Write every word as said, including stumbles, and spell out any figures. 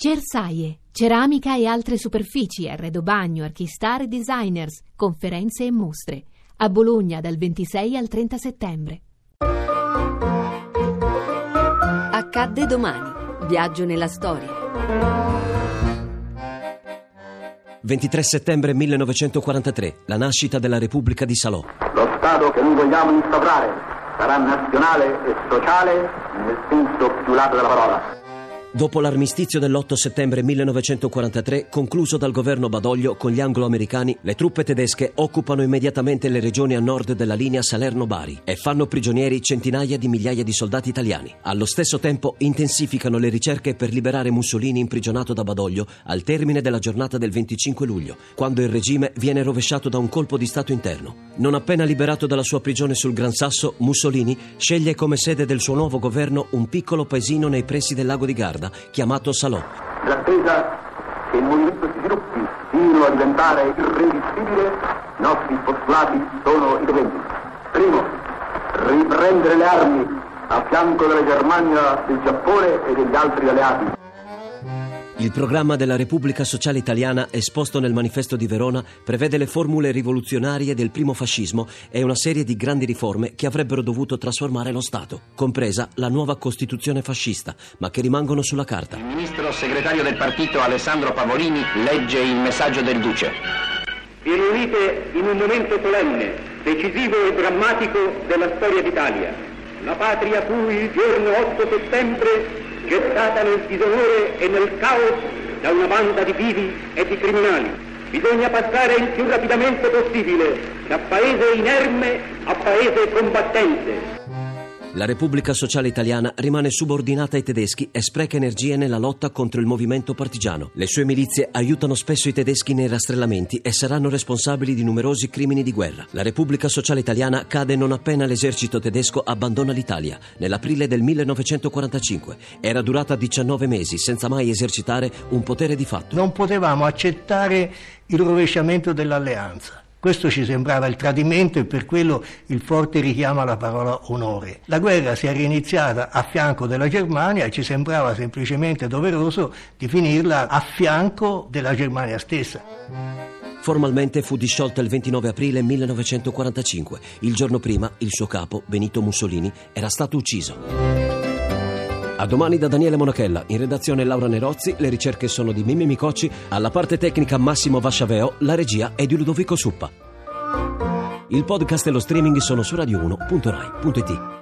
Cersaie, ceramica e altre superfici, arredo bagno, archistar e designers, conferenze e mostre. A Bologna dal ventisei al trenta settembre. Accadde domani. Viaggio nella storia. ventitré settembre millenovecentoquarantatré, la nascita della Repubblica di Salò. Lo Stato che noi vogliamo instaurare sarà nazionale e sociale nel senso più lato della parola. Dopo l'armistizio dell'otto settembre millenovecentoquarantatré, concluso dal governo Badoglio con gli anglo-americani, le truppe tedesche occupano immediatamente le regioni a nord della linea Salerno-Bari e fanno prigionieri centinaia di migliaia di soldati italiani. Allo stesso tempo intensificano le ricerche per liberare Mussolini imprigionato da Badoglio al termine della giornata del venticinque luglio, quando il regime viene rovesciato da un colpo di stato interno. Non appena liberato dalla sua prigione sul Gran Sasso, Mussolini sceglie come sede del suo nuovo governo un piccolo paesino nei pressi del Lago di Garda, chiamato Salò. L'attesa che il movimento si sviluppi fino a diventare irresistibile, i nostri postulati sono i seguenti. Primo, riprendere le armi a fianco della Germania, del Giappone e degli altri alleati. Il programma della Repubblica Sociale Italiana, esposto nel manifesto di Verona, prevede le formule rivoluzionarie del primo fascismo e una serie di grandi riforme che avrebbero dovuto trasformare lo Stato, compresa la nuova Costituzione fascista, ma che rimangono sulla carta. Il ministro segretario del partito Alessandro Pavolini legge il messaggio del Duce. Vi riunite in un momento solenne, decisivo e drammatico della storia d'Italia, la patria cui il giorno otto settembre gettata nel disonore e nel caos da una banda di vivi e di criminali. Bisogna passare il più rapidamente possibile da paese inerme a paese combattente. La Repubblica Sociale Italiana rimane subordinata ai tedeschi e spreca energie nella lotta contro il movimento partigiano. Le sue milizie aiutano spesso i tedeschi nei rastrellamenti e saranno responsabili di numerosi crimini di guerra. La Repubblica Sociale Italiana cade non appena l'esercito tedesco abbandona l'Italia, nell'aprile del millenovecentoquarantacinque. Era durata diciannove mesi, senza mai esercitare un potere di fatto. Non potevamo accettare il rovesciamento dell'alleanza. Questo ci sembrava il tradimento e per quello il forte richiamo alla parola onore. La guerra si era iniziata a fianco della Germania e ci sembrava semplicemente doveroso di finirla a fianco della Germania stessa. Formalmente fu disciolta il ventinove aprile millenovecentoquarantacinque. Il giorno prima il suo capo, Benito Mussolini, era stato ucciso. A domani da Daniele Monachella, in redazione Laura Nerozzi, le ricerche sono di Mimmi Micocci, alla parte tecnica Massimo Vasciaveo, la regia è di Ludovico Suppa. Il podcast e lo streaming sono su radio uno punto rai punto it.